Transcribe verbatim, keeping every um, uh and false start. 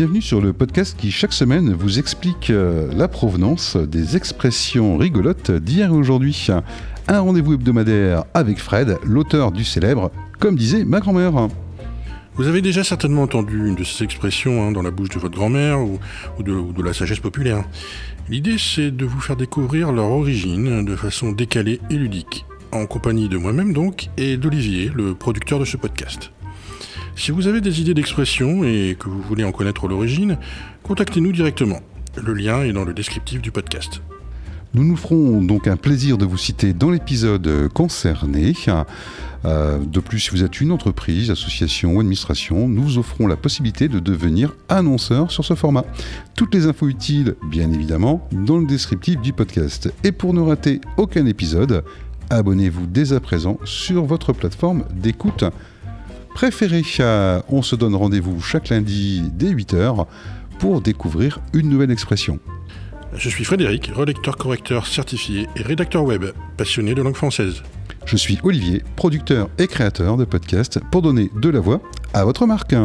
Bienvenue sur le podcast qui, chaque semaine, vous explique la provenance des expressions rigolotes d'hier et aujourd'hui. Un rendez-vous hebdomadaire avec Fred, l'auteur du célèbre « Comme disait ma grand-mère ». Vous avez déjà certainement entendu une de ces expressions hein, dans la bouche de votre grand-mère ou, ou, de, ou de la sagesse populaire. L'idée, c'est de vous faire découvrir leur origine de façon décalée et ludique, en compagnie de moi-même donc et d'Olivier, le producteur de ce podcast. Si vous avez des idées d'expression et que vous voulez en connaître l'origine, contactez-nous directement. Le lien est dans le descriptif du podcast. Nous nous ferons donc un plaisir de vous citer dans l'épisode concerné. De plus, si vous êtes une entreprise, association ou administration, nous vous offrons la possibilité de devenir annonceur sur ce format. Toutes les infos utiles, bien évidemment, dans le descriptif du podcast. Et pour ne rater aucun épisode, abonnez-vous dès à présent sur votre plateforme d'écoute préférée. On se donne rendez-vous chaque lundi dès huit heures pour découvrir une nouvelle expression. Je suis Frédéric, relecteur-correcteur certifié et rédacteur web, passionné de langue française. Je suis Olivier, producteur et créateur de podcasts pour donner de la voix à votre marque.